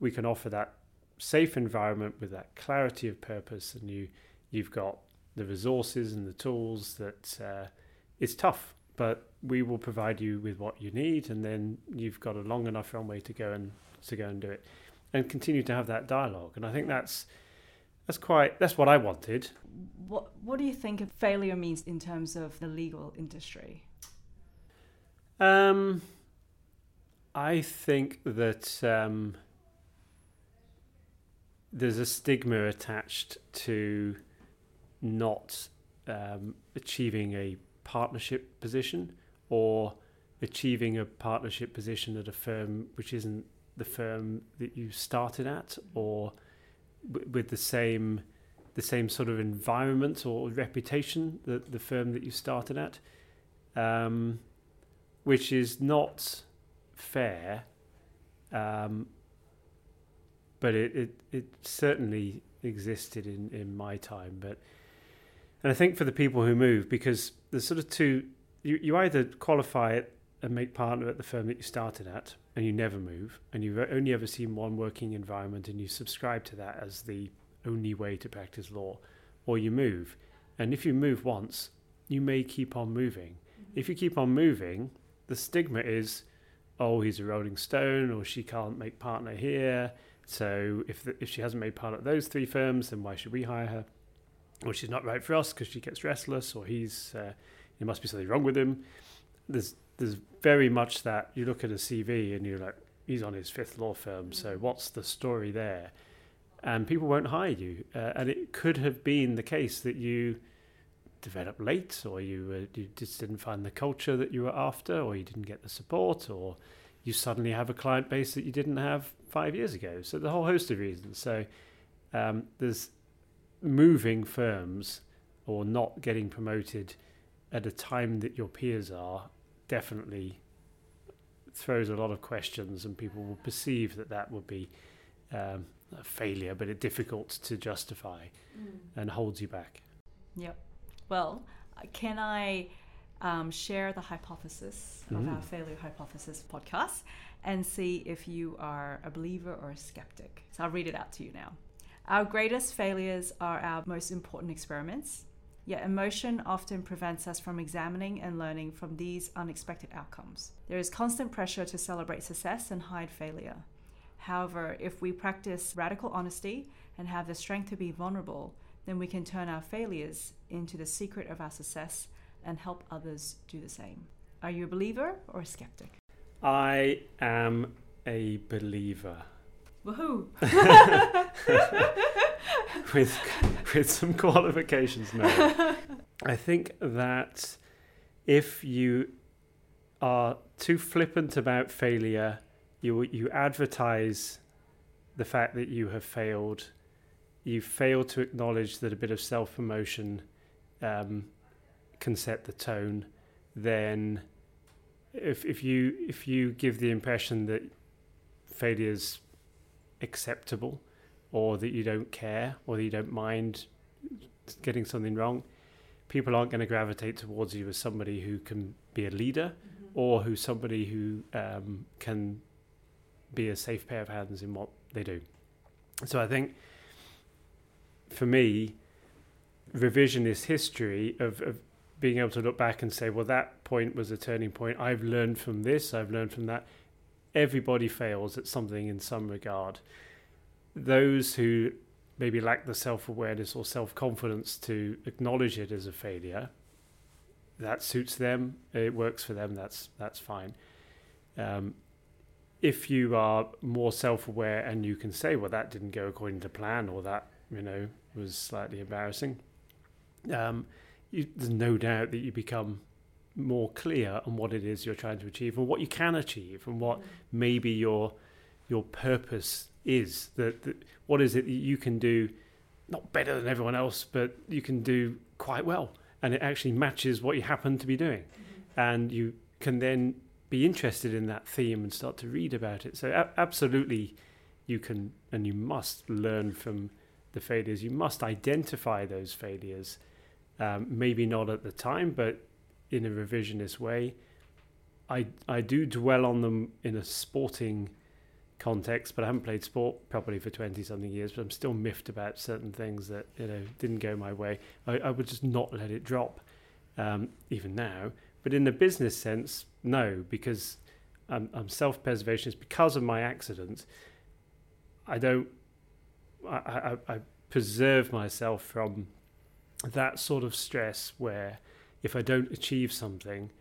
we can offer that safe environment with that clarity of purpose, and you, you've got the resources and the tools that uh, it's tough, but we will provide you with what you need, and then you've got a long enough runway to go and to go and do it. And continue to have that dialogue. And I think that's that's quite that's what I wanted. What What do you think failure means in terms of the legal industry? Um, I think that um, there's a stigma attached to not um, achieving a partnership position, or achieving a partnership position at a firm which isn't the firm that you started at, or w- with the same the same sort of environment or reputation that the firm that you started at, um, which is not fair, um, but it, it it certainly existed in, in my time. But and I think for the people who move, because there's sort of two, you, you either qualify it and make partner at the firm that you started at, and you never move, and you've only ever seen one working environment and you subscribe to that as the only way to practice law, or you move. And if you move once, you may keep on moving. Mm-hmm. If you keep on moving, the stigma is, oh, he's a rolling stone, or she can't make partner here, so if the, if she hasn't made partner at those three firms, then why should we hire her? Or she's not right for us because she gets restless, or he's, uh, there must be something wrong with him. There's There's very much that you look at a C V and you're like, he's on his fifth law firm, so what's the story there? And people won't hire you. Uh, and it could have been the case that you developed late, or you, uh, you just didn't find the culture that you were after, or you didn't get the support, or you suddenly have a client base that you didn't have five years ago. So the whole host of reasons. So um, there's moving firms or not getting promoted at a time that your peers are, definitely throws a lot of questions, and people will perceive that that would be um, a failure, but it's difficult to justify mm. and holds you back. Yep. Well, can I um, share the hypothesis mm. of our Failure Hypothesis podcast and see if you are a believer or a skeptic? So I'll read it out to you now. Our greatest failures are our most important experiments. Yet emotion often prevents us from examining and learning from these unexpected outcomes. There is constant pressure to celebrate success and hide failure. However, if we practice radical honesty and have the strength to be vulnerable, then we can turn our failures into the secret of our success and help others do the same. Are you a believer or a skeptic? I am a believer. Woohoo! with with some qualifications now. I think that if you are too flippant about failure, you you advertise the fact that you have failed. You fail to acknowledge that a bit of self-promotion um, can set the tone, then if if you if you give the impression that failure's acceptable, or that you don't care, or that you don't mind getting something wrong, people aren't going to gravitate towards you as somebody who can be a leader, mm-hmm. or who's somebody who um, can be a safe pair of hands in what they do. So I think, for me, revisionist history of, of being able to look back and say, well, that point was a turning point. I've learned from this. I've learned from that. Everybody fails at something in some regard. Those who maybe lack the self-awareness or self-confidence to acknowledge it as a failure, that suits them. It works for them. That's that's fine. Um, if you are more self-aware and you can say, well, that didn't go according to plan, or that, you know, was slightly embarrassing, um, you, there's no doubt that you become more clear on what it is you're trying to achieve and what you can achieve and what maybe your your purpose is. That, that what is it that you can do, not better than everyone else, but you can do quite well, and it actually matches what you happen to be doing. Mm-hmm. And you can then be interested in that theme and start to read about it. So a- absolutely you can, and you must learn from the failures. You must identify those failures, um, maybe not at the time, but in a revisionist way. I I do dwell on them in a sporting context, but I haven't played sport properly for twenty something years, but I'm still miffed about certain things that, you know, didn't go my way. I, I would just not let it drop, um, even now. But in the business sense, no, because I'm, I'm self-preservationist because of my accident. I don't, I, I, I preserve myself from that sort of stress where if I don't achieve something,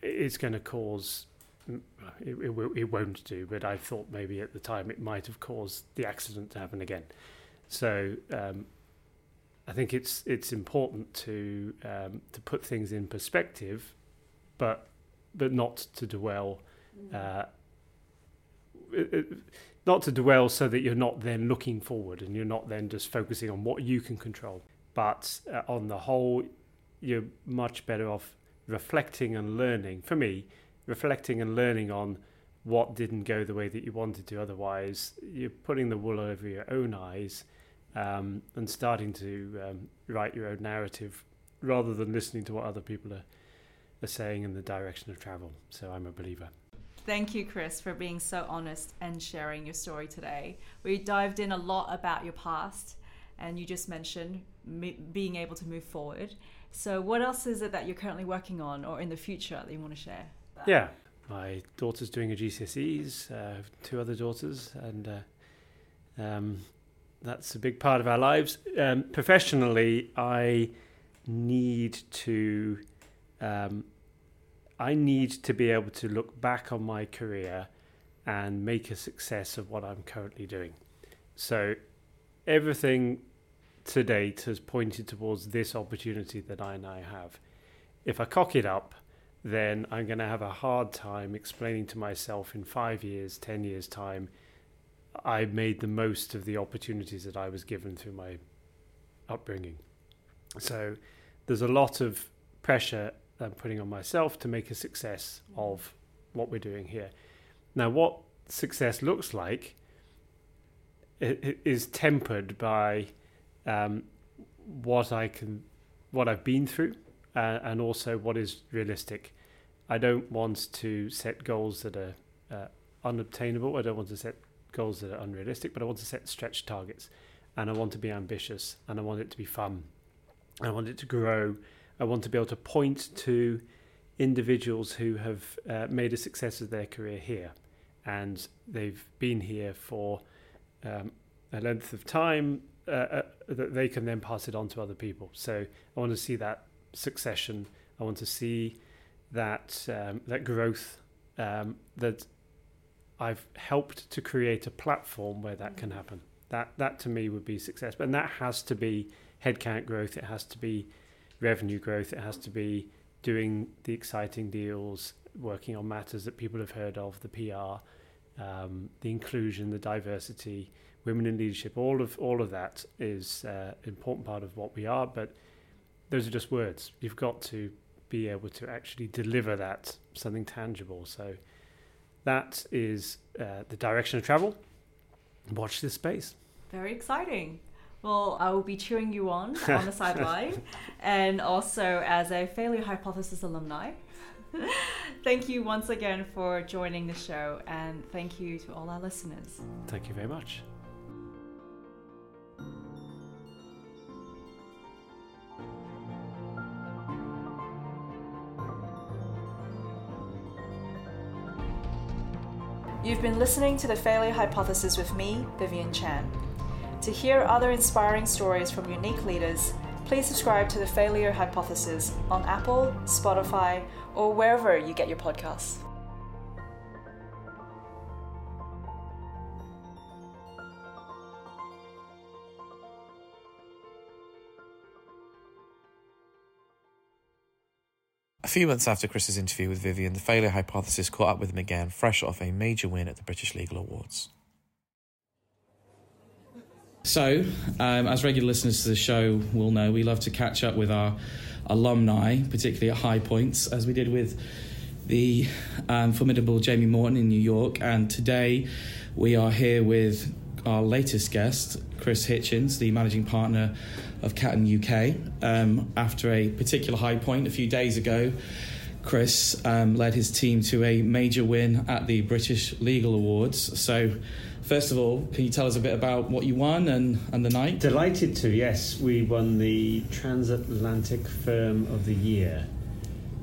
it's going to cause, it, it, it won't do, but I thought maybe at the time it might have caused the accident to happen again. So um, I think it's it's important to um, to put things in perspective, but but not to dwell, uh, not to dwell so that you're not then looking forward and you're not then just focusing on what you can control. But uh, on the whole, you're much better off reflecting and learning. For me, reflecting and learning on what didn't go the way that you wanted to. Otherwise, you're putting the wool over your own eyes, um, and starting to um, write your own narrative rather than listening to what other people are, are saying in the direction of travel. So I'm a believer. Thank you, Chris, for being so honest and sharing your story today. We dived in a lot about your past, and you just mentioned me- being able to move forward. So what else is it that you're currently working on or in the future that you want to share? Yeah, my daughter's doing her G C S Es, uh, two other daughters, and uh, um, that's a big part of our lives. Um, professionally, I need to um, I need to be able to look back on my career and make a success of what I'm currently doing. So everything to date has pointed towards this opportunity that I now have. If I cock it up, then I'm going to have a hard time explaining to myself in five years, ten years time, I made the most of the opportunities that I was given through my upbringing. So there's a lot of pressure I'm putting on myself to make a success of what we're doing here. Now, what success looks like is tempered by um, what I can, what I've been through. Uh, and also what is realistic. I don't want to set goals that are uh, unobtainable. I don't want to set goals that are unrealistic, but I want to set stretch targets, and I want to be ambitious, and I want it to be fun. I want it to grow. I want to be able to point to individuals who have uh, made a success of their career here, and they've been here for um, a length of time uh, uh, that they can then pass it on to other people. So I want to see that succession. I want to see that um, that growth, um, that I've helped to create a platform where that can happen. That that to me would be success, and that has to be headcount growth. It has to be revenue growth. It has to be doing the exciting deals, working on matters that people have heard of, the P R, um, the inclusion, the diversity, women in leadership. All of all of that is uh, an important part of what we are, but those are just words. You've got to be able to actually deliver that, something tangible. So that is uh, the direction of travel. Watch this space. Very exciting. Well, I will be cheering you on on the sideline and also as a failure hypothesis alumni. Thank you once again for joining the show, and thank you to all our listeners. Thank you very much. You've been listening to The Failure Hypothesis with me, Vivian Chan. To hear other inspiring stories from unique leaders, please subscribe to The Failure Hypothesis on Apple, Spotify, or wherever you get your podcasts. A few months after Chris's interview with Vivian, The Failure Hypothesis caught up with him again, fresh off a major win at the British Legal Awards. So, um, as regular listeners to the show will know, we love to catch up with our alumni, particularly at high points, as we did with the um, formidable Jamie Morton in New York. And today we are here with our latest guest, Chris Hitchins, the managing partner of Katten U K. Um, after a particular high point a few days ago, Chris um, led his team to a major win at the British Legal Awards. So, first of all, can you tell us a bit about what you won and, and the night? Delighted to, yes. We won the Transatlantic Firm of the Year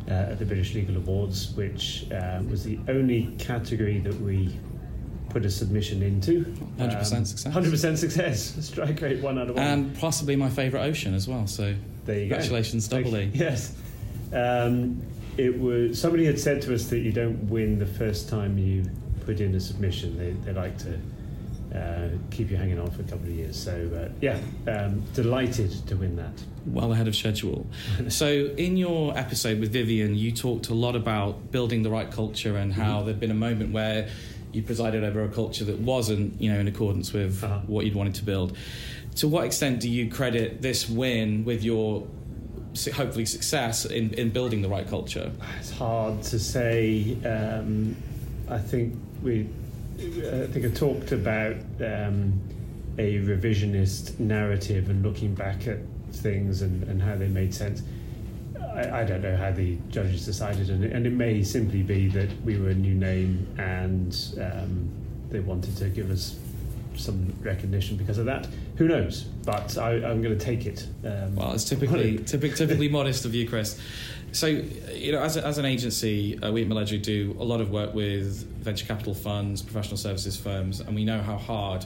uh, at the British Legal Awards, which uh, was the only category that we put a submission into. one hundred percent um, success. one hundred percent success. Strike rate one out of one. And possibly my favourite ocean as well, so there you congratulations go. Doubly. Yes. Um, it was, somebody had said to us that you don't win the first time you put in a submission. They, they like to Uh, keep you hanging on for a couple of years. So, uh, yeah, um, delighted to win that. Well ahead of schedule. So, in your episode with Vivian, you talked a lot about building the right culture and how mm-hmm. there'd been a moment where you presided over a culture that wasn't, you know, in accordance with uh-huh. what you'd wanted to build. To what extent do you credit this win with your hopefully success in, in building the right culture? It's hard to say. Um, I think we... I think I talked about um, a revisionist narrative and looking back at things and, and how they made sense. I, I don't know how the judges decided, and it, and it may simply be that we were a new name and um, they wanted to give us some recognition because of that. Who knows? But I, I'm going to take it. Um, well, it's typically typically, typically modest of you, Chris. So, you know, as, a, as an agency, uh, we at Maledro do a lot of work with venture capital funds, professional services firms, and we know how hard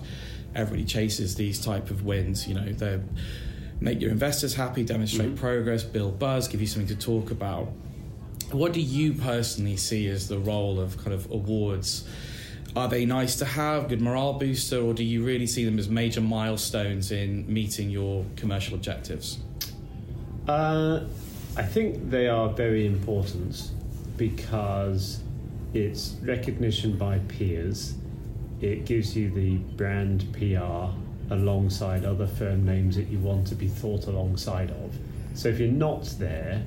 everybody chases these type of wins. You know, they make your investors happy, demonstrate mm-hmm. progress, build buzz, give you something to talk about. What do you personally see as the role of kind of awards? Are they nice to have, good morale booster, or do you really see them as major milestones in meeting your commercial objectives? Uh, I think they are very important because it's recognition by peers. It gives you the brand P R alongside other firm names that you want to be thought alongside of. So if you're not there,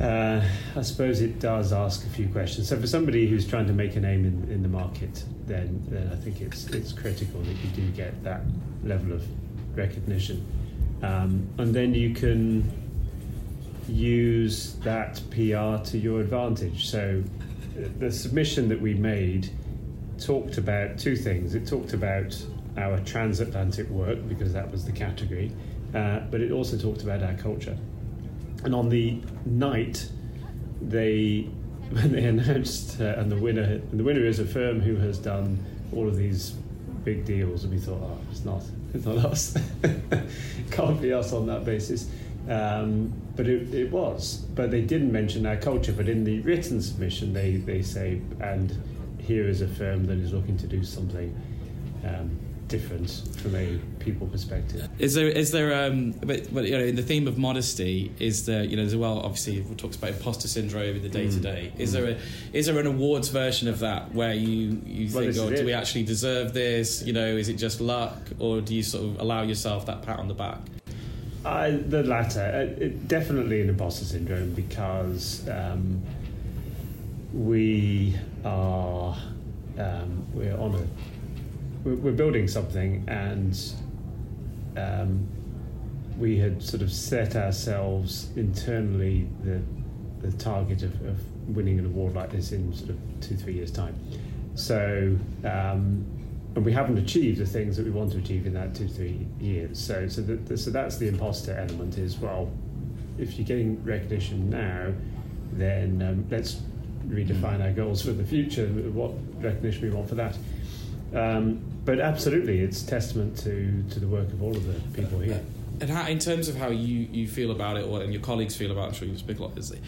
Uh, I suppose it does ask a few questions. So for somebody who's trying to make a name in, in the market, then then I think it's it's critical that you do get that level of recognition. Um, and then you can use that P R to your advantage. So the submission that we made talked about two things. It talked about our transatlantic work, because that was the category, uh, but it also talked about our culture. And on the night, they when they announced uh, and the winner and the winner is a firm who has done all of these big deals, and we thought, oh, it's not it's not us, can't be us on that basis. Um, but it, it was. But they didn't mention our culture. But in the written submission, they they say, and here is a firm that is looking to do something Um, different from a people perspective. Is there, is there, um, but, but you know, in the theme of modesty, is there, you know, as well, obviously, we talked about imposter syndrome in the day to day. Is there a, is there an awards version of that where you, you well, think, oh, do we actually deserve this? You know, is it just luck, or do you sort of allow yourself that pat on the back? I, the latter. It, definitely an imposter syndrome, because um, we are um, we're on a we're, we're building something, and um, we had sort of set ourselves internally the the target of, of winning an award like this in sort of two three years' time. So. Um, And we haven't achieved the things that we want to achieve in that two, three years. So, so, the, so that's the imposter element. Is, well, if you're getting recognition now, then um, let's redefine our goals for the future. What recognition we want for that? Um, but absolutely, it's testament to, to the work of all of the people here. And how, in terms of how you, you feel about it, or and your colleagues feel about it, I'm sure you speak a lot. Is it,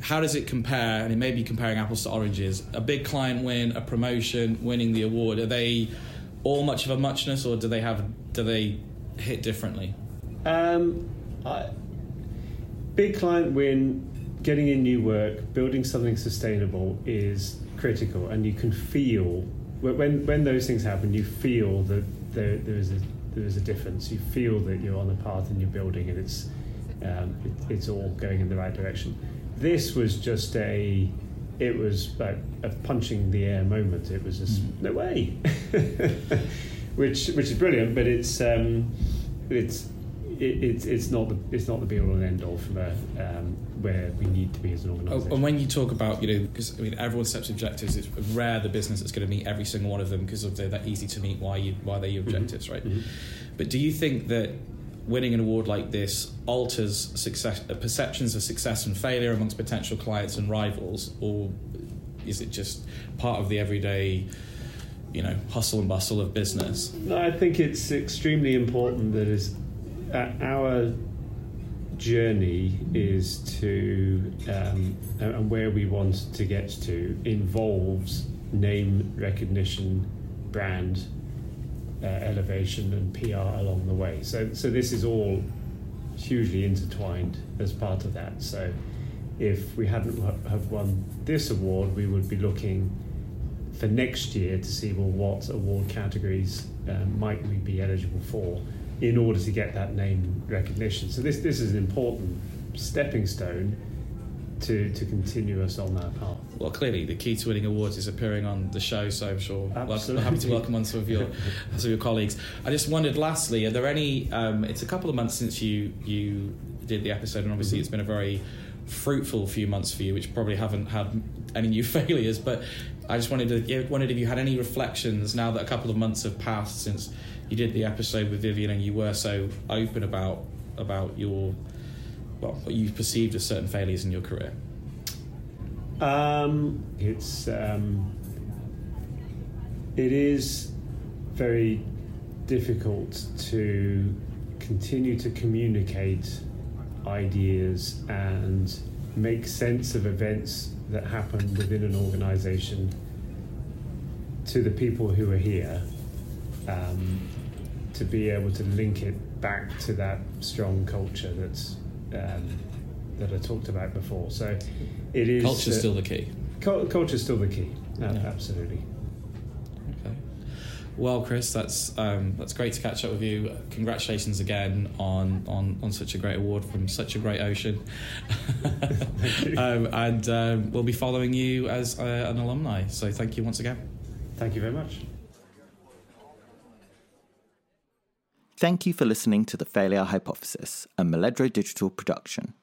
how does it compare? And it may be comparing apples to oranges. A big client win, a promotion, winning the award. Are they all much of a muchness, or do they have do they hit differently? Um, I, big client win, getting in new work, building something sustainable is critical, and you can feel when when those things happen. You feel that there there is a There is a difference. You feel that you're on the path and you're building, and it's um, it, it's all going in the right direction. This was just a, it was like a punching the air moment. It was just mm. no way, which which is brilliant, but it's um, it's it, it's it's not the it's not the be all and end all from a, um, where we need to be as an organisation. Oh, and when you talk about, you know, because I mean everyone sets objectives. It's rare the business that's going to meet every single one of them, because they're that easy to meet. Why you why they're your objectives, mm-hmm. right? Mm-hmm. But do you think that winning an award like this alters success perceptions of success and failure amongst potential clients and rivals, or is it just part of the everyday, you know, hustle and bustle of business? No, I think it's extremely important that is uh, our. journey is to um, and where we want to get to involves name recognition, brand uh, elevation, and P R along the way. So, so this is all hugely intertwined as part of that. So, if we hadn't have won this award, we would be looking for next year to see, well, what award categories uh, might we be eligible for, in order to get that name recognition. So this this is an important stepping stone to to continue us on that path. Well, clearly the key to winning awards is appearing on the show, so I'm sure absolutely happy to welcome on some of your some of your colleagues. I just wondered, lastly, are there any? Um, it's a couple of months since you you did the episode, and obviously mm-hmm. it's been a very fruitful few months for you, which probably haven't had any new failures. But I just wanted to wondered if you had any reflections now that a couple of months have passed since you did the episode with Vivian, and you were so open about about your well, what you perceived as certain failures in your career. Um, it's um, it is very difficult to continue to communicate ideas and make sense of events that happen within an organisation to the people who are here. Um, to be able to link it back to that strong culture that's um, that I talked about before. So it is culture's uh, still the key. Cu- culture's still the key. No, yeah. Absolutely. Okay. Well, Chris, that's um, that's great to catch up with you. Congratulations again on on, on such a great award from such a great ocean. Thank you. Um, and um, we'll be following you as uh, an alumni. So thank you once again. Thank you very much. Thank you for listening to The Failure Hypothesis, a Maledro Digital production.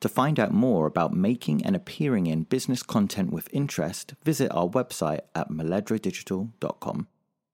To find out more about making and appearing in business content with interest, visit our website at maledro digital dot com.